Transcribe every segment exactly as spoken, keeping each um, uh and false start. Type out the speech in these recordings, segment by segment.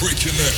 break your neck.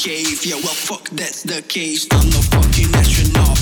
shave. Yeah, well, fuck, that's the case. I'm no fucking astronaut.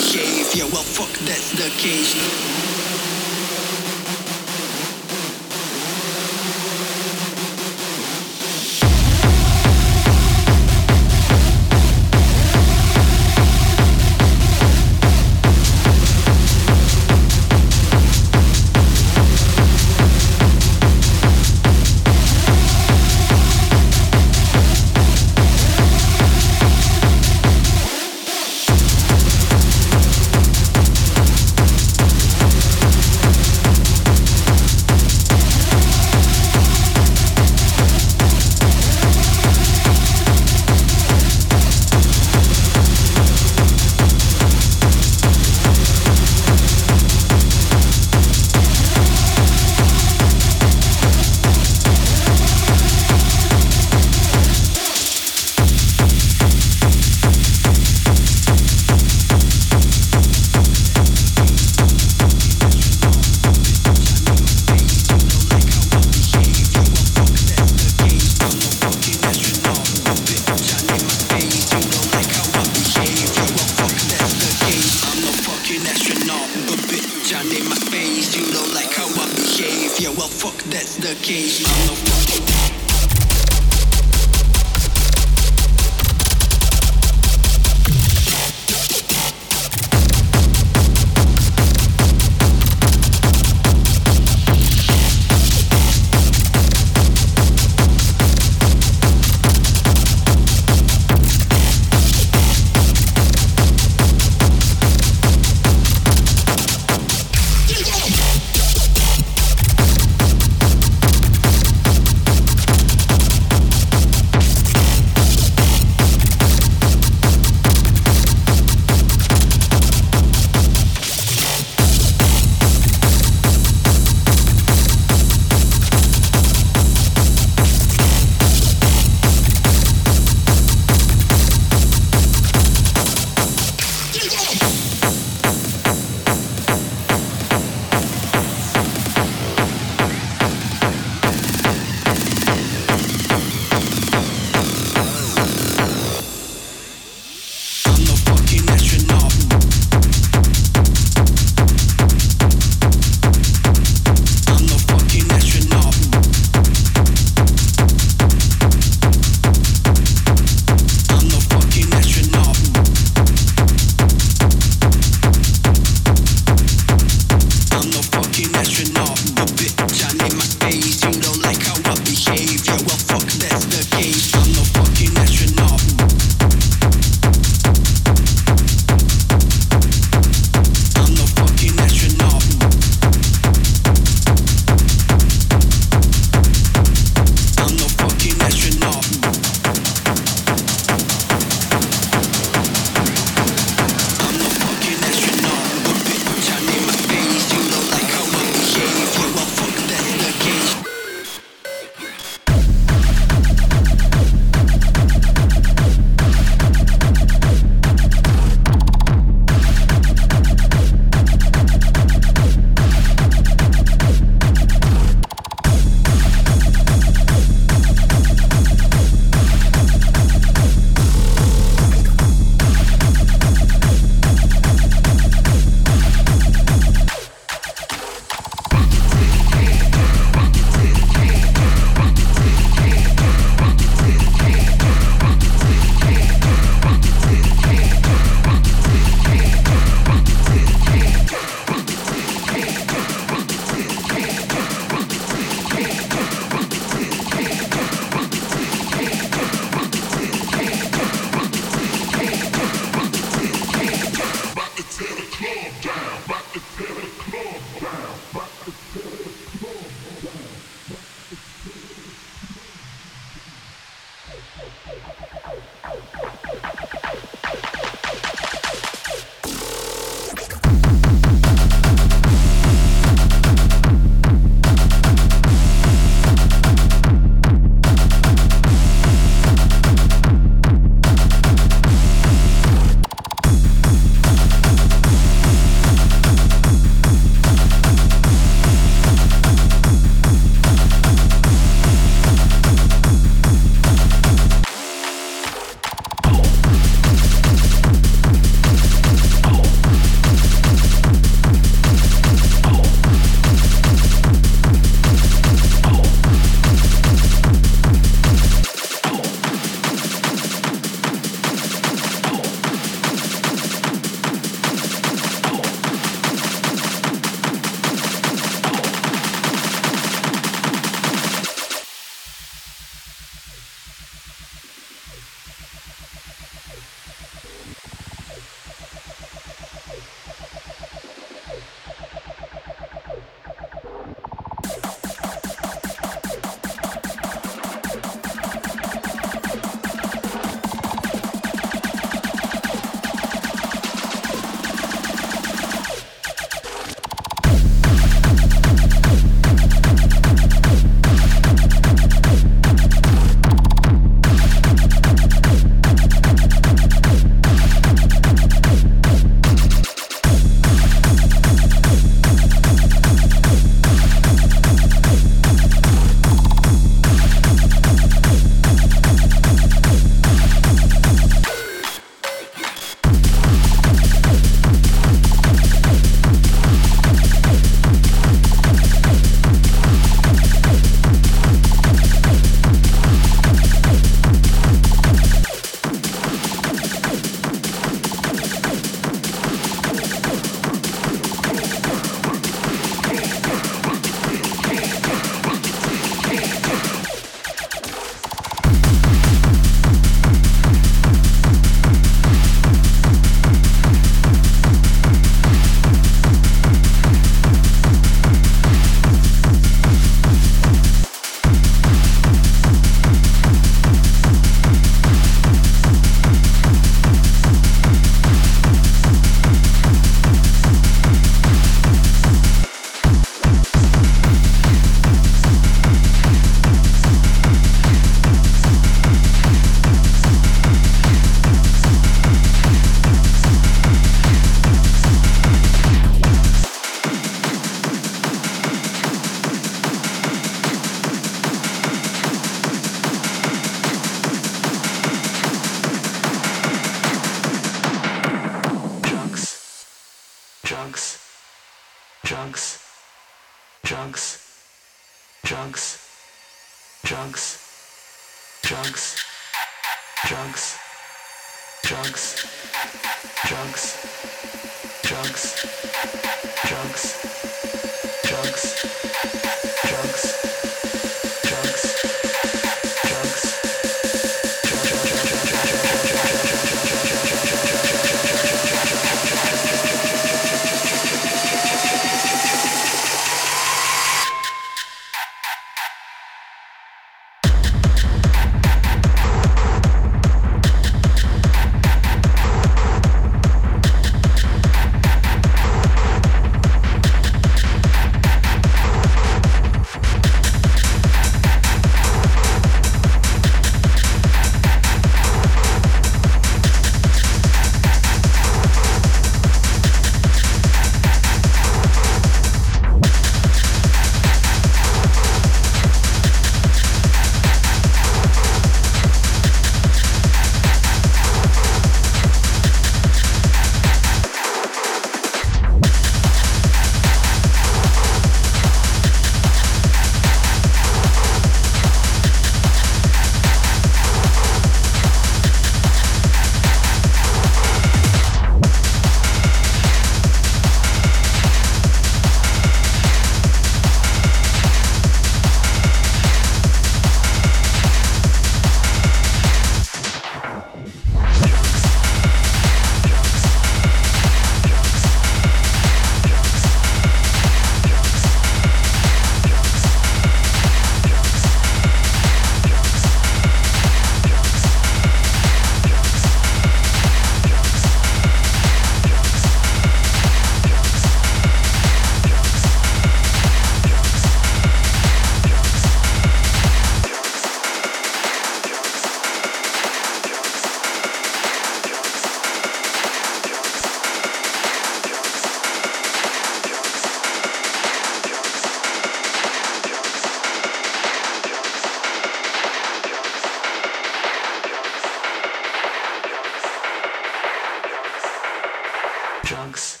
drugs.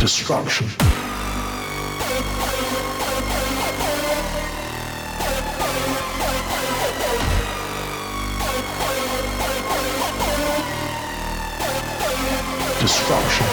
Destruction. Destruction. Destruction. Destruction. Destruction.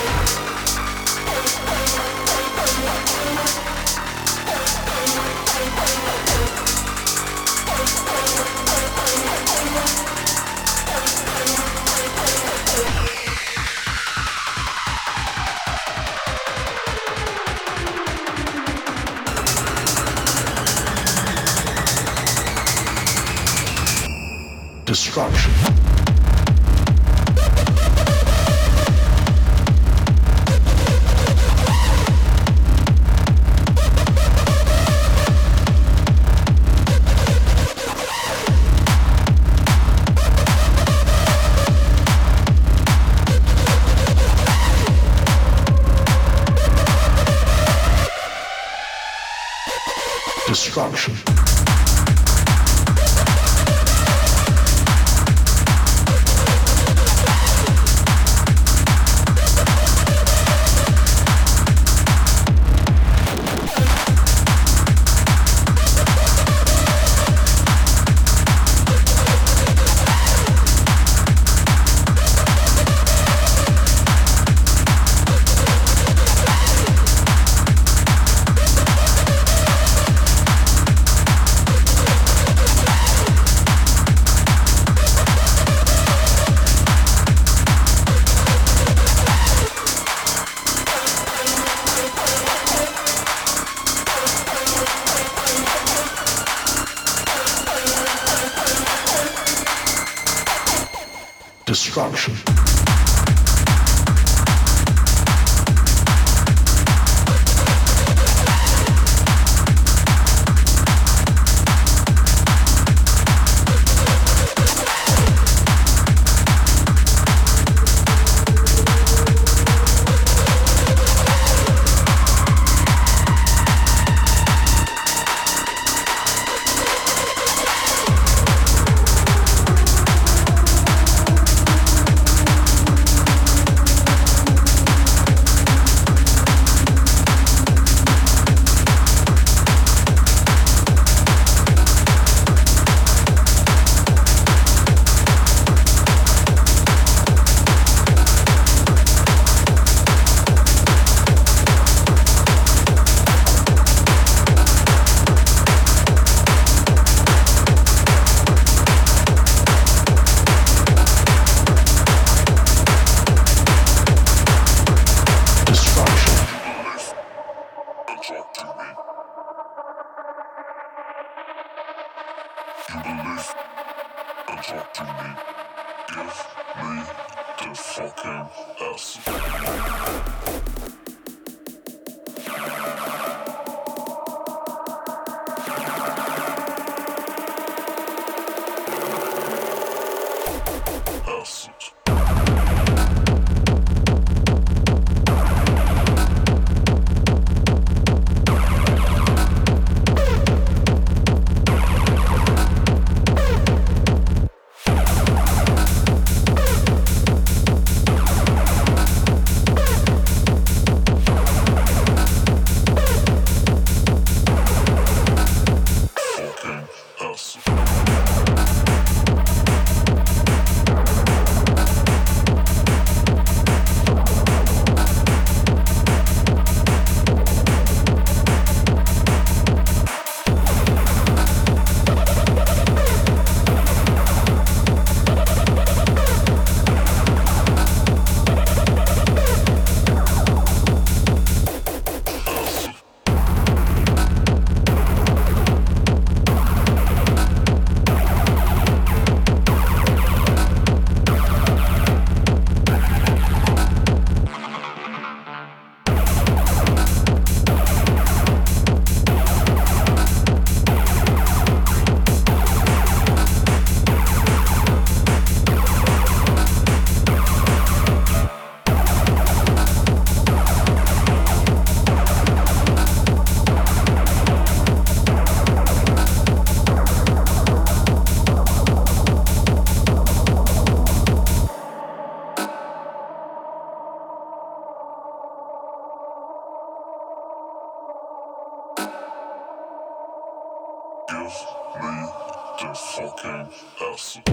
the fucking acid.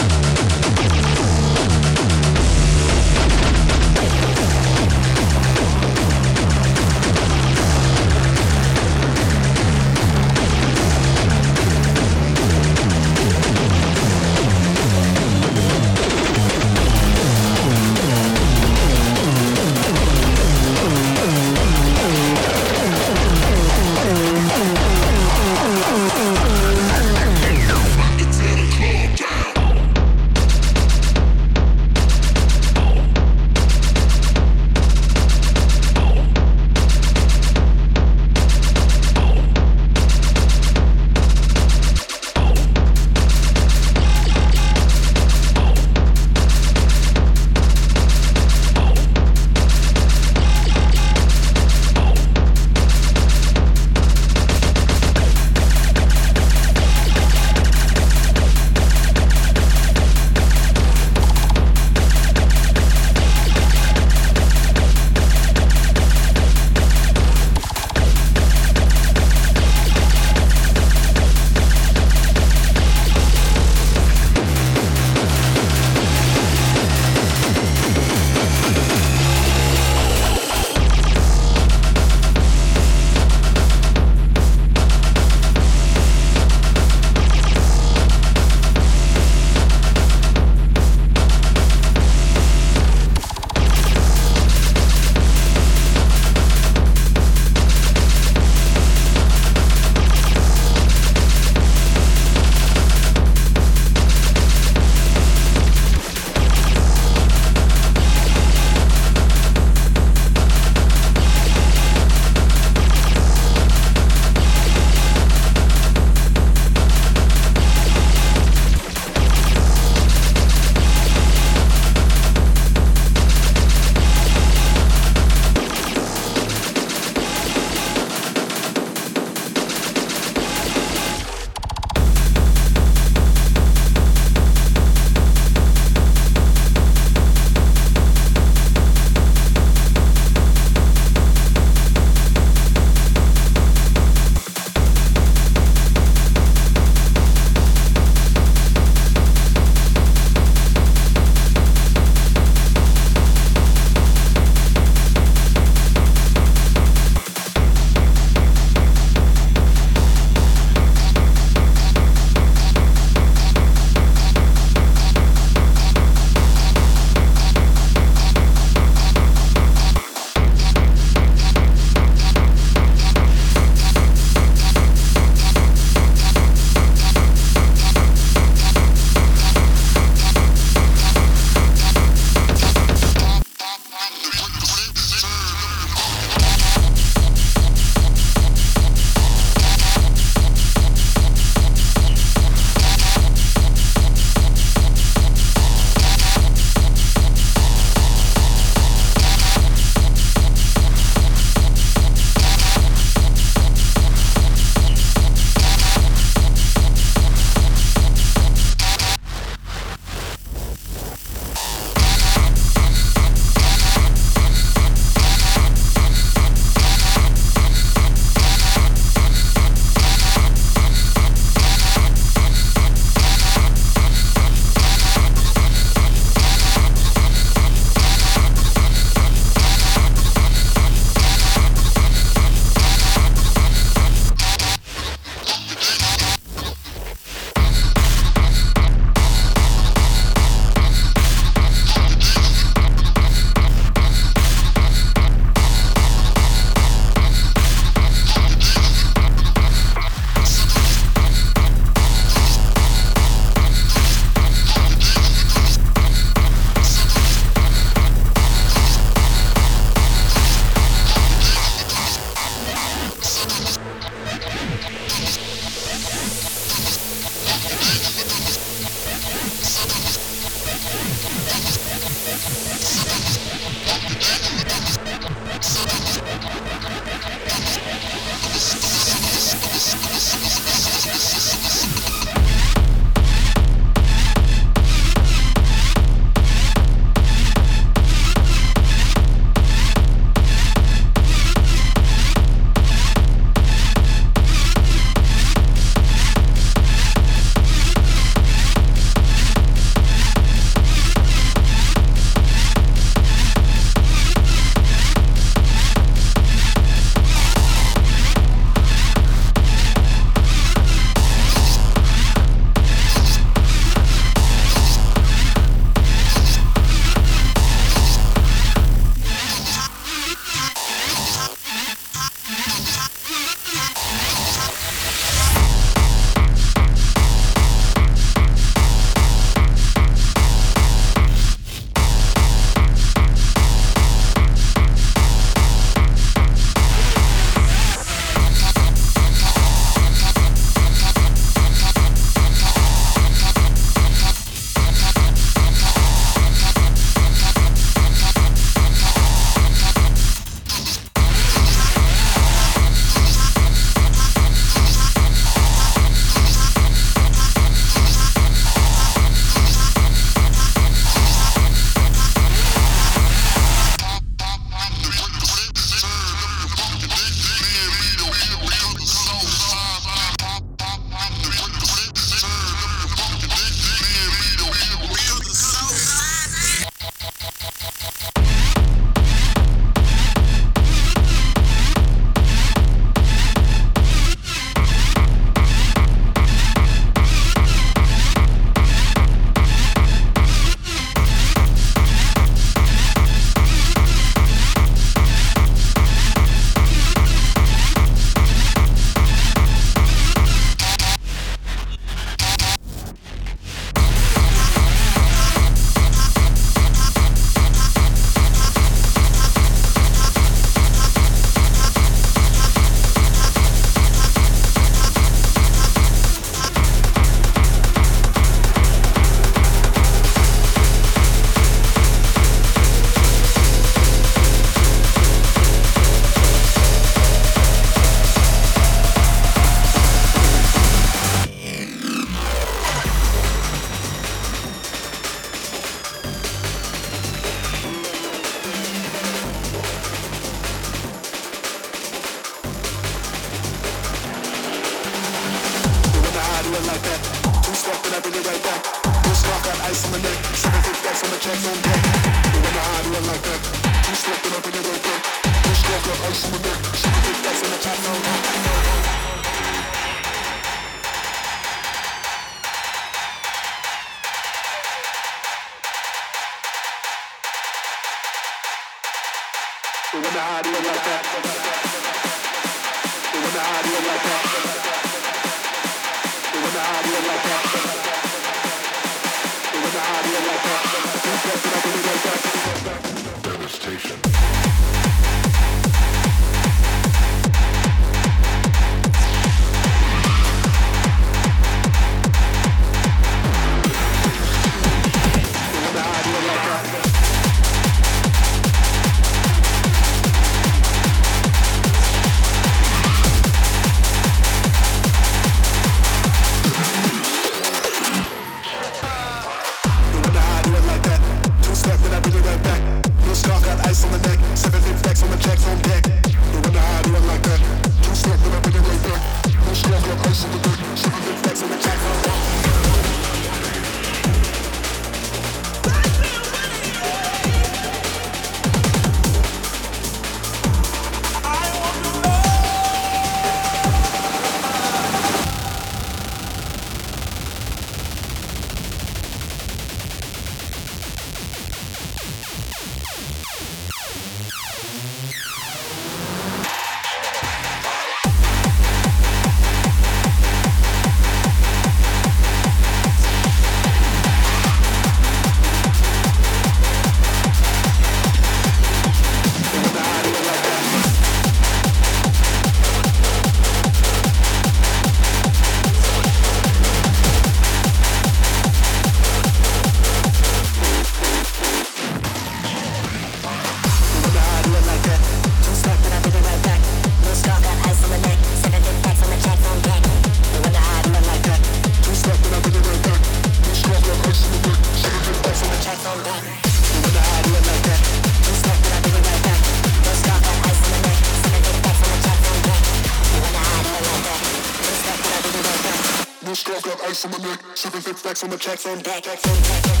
On the checks on back, checks on back.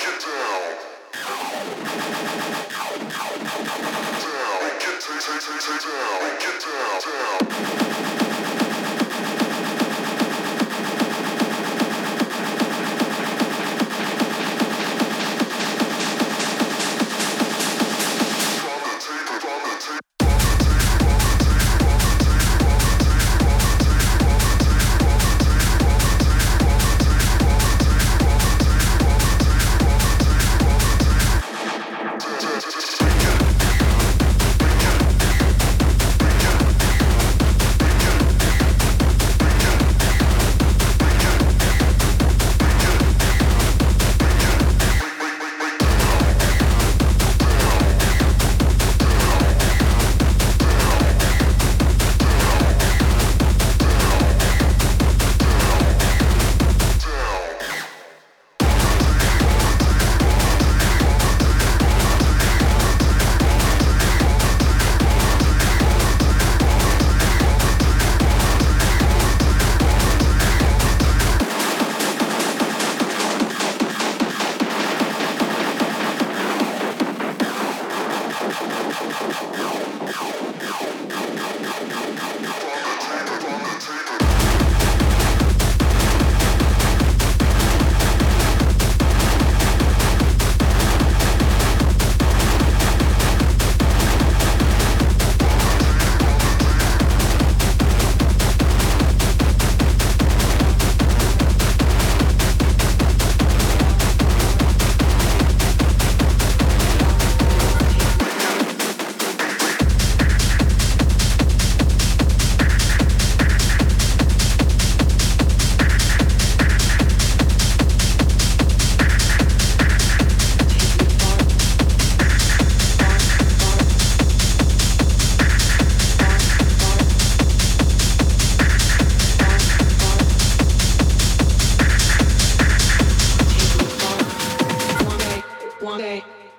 Get down, down.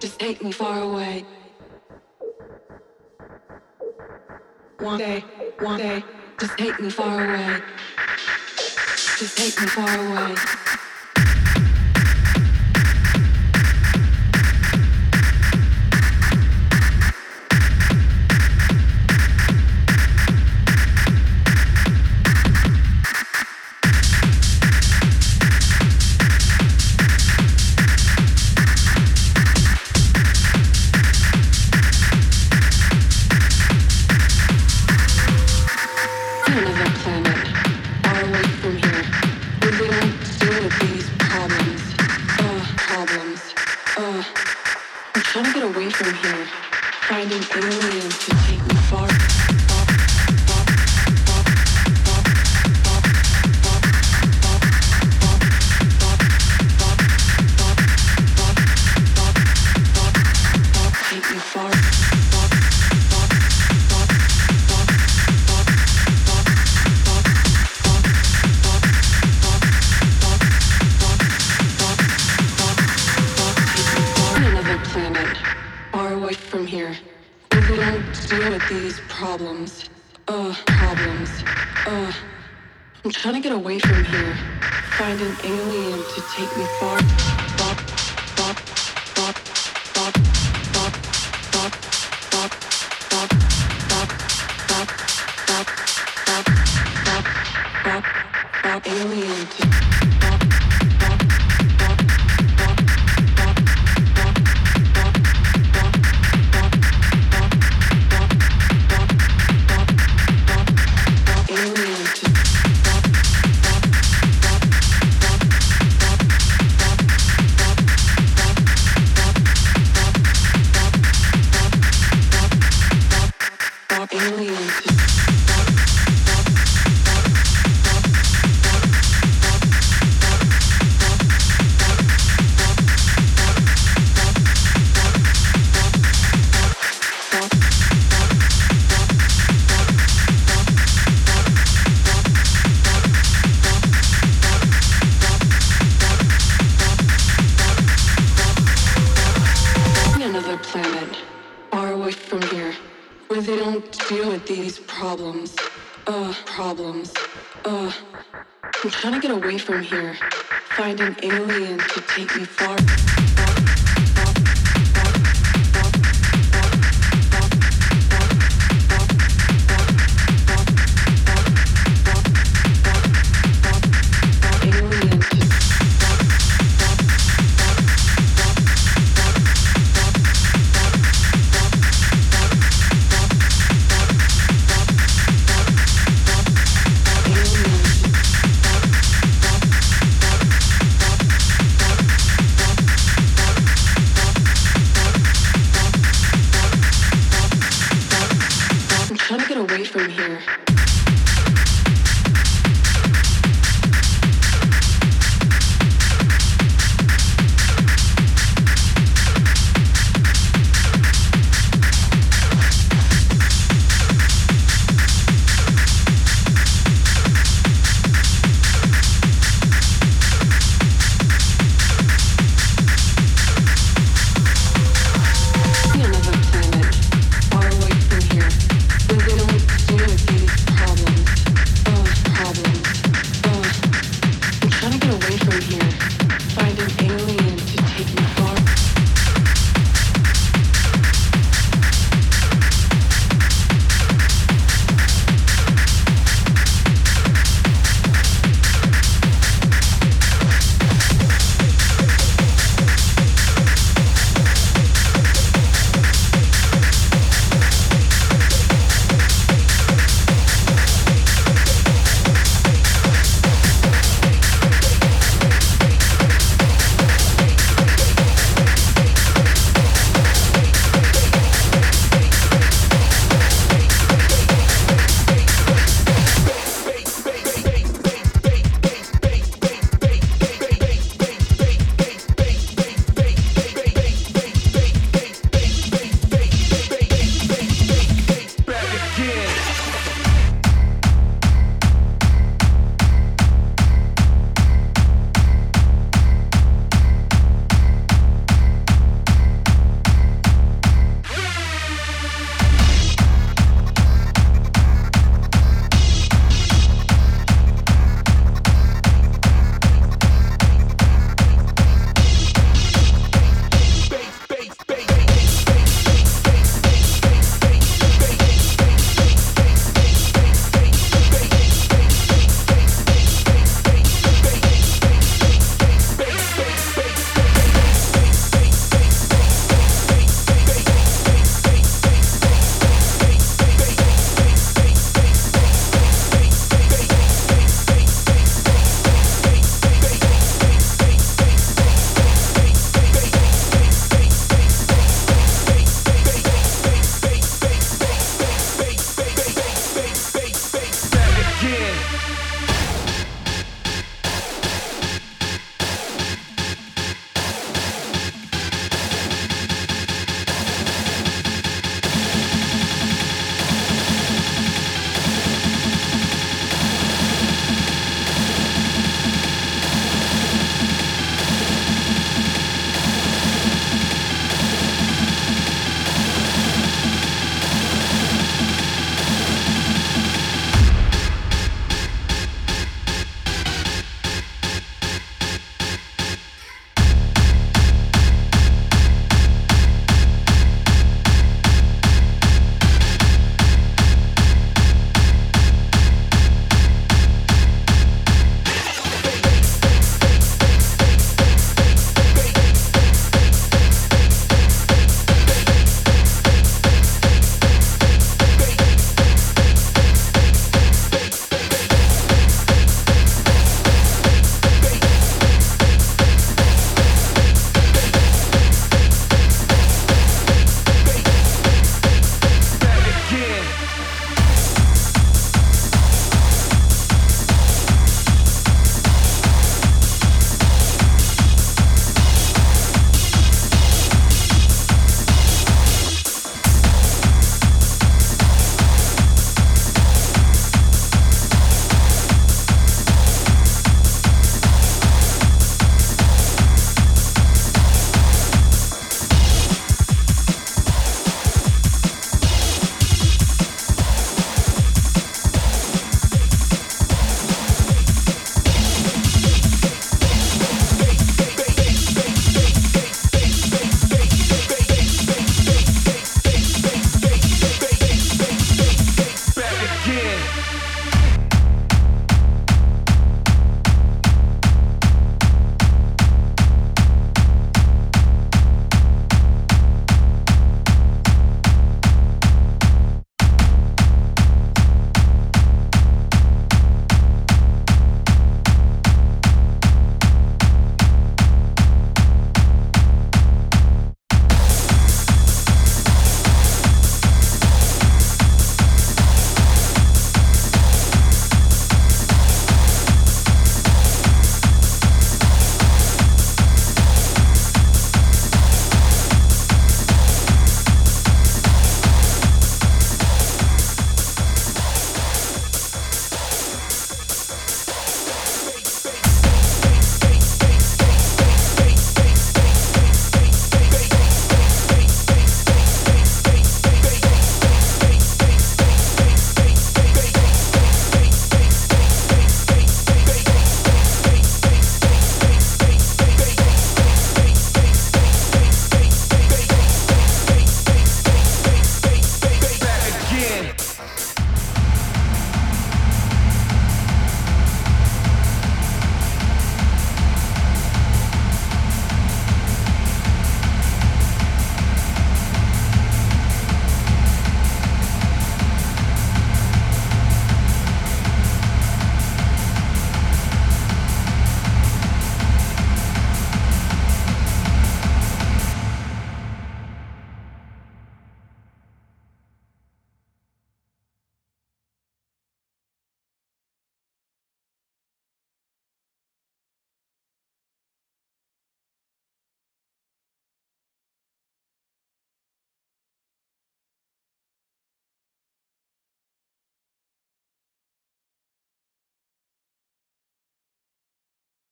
Just take me far away. One day, one day, just take me far away. Just take me far away. Trying to get away from here.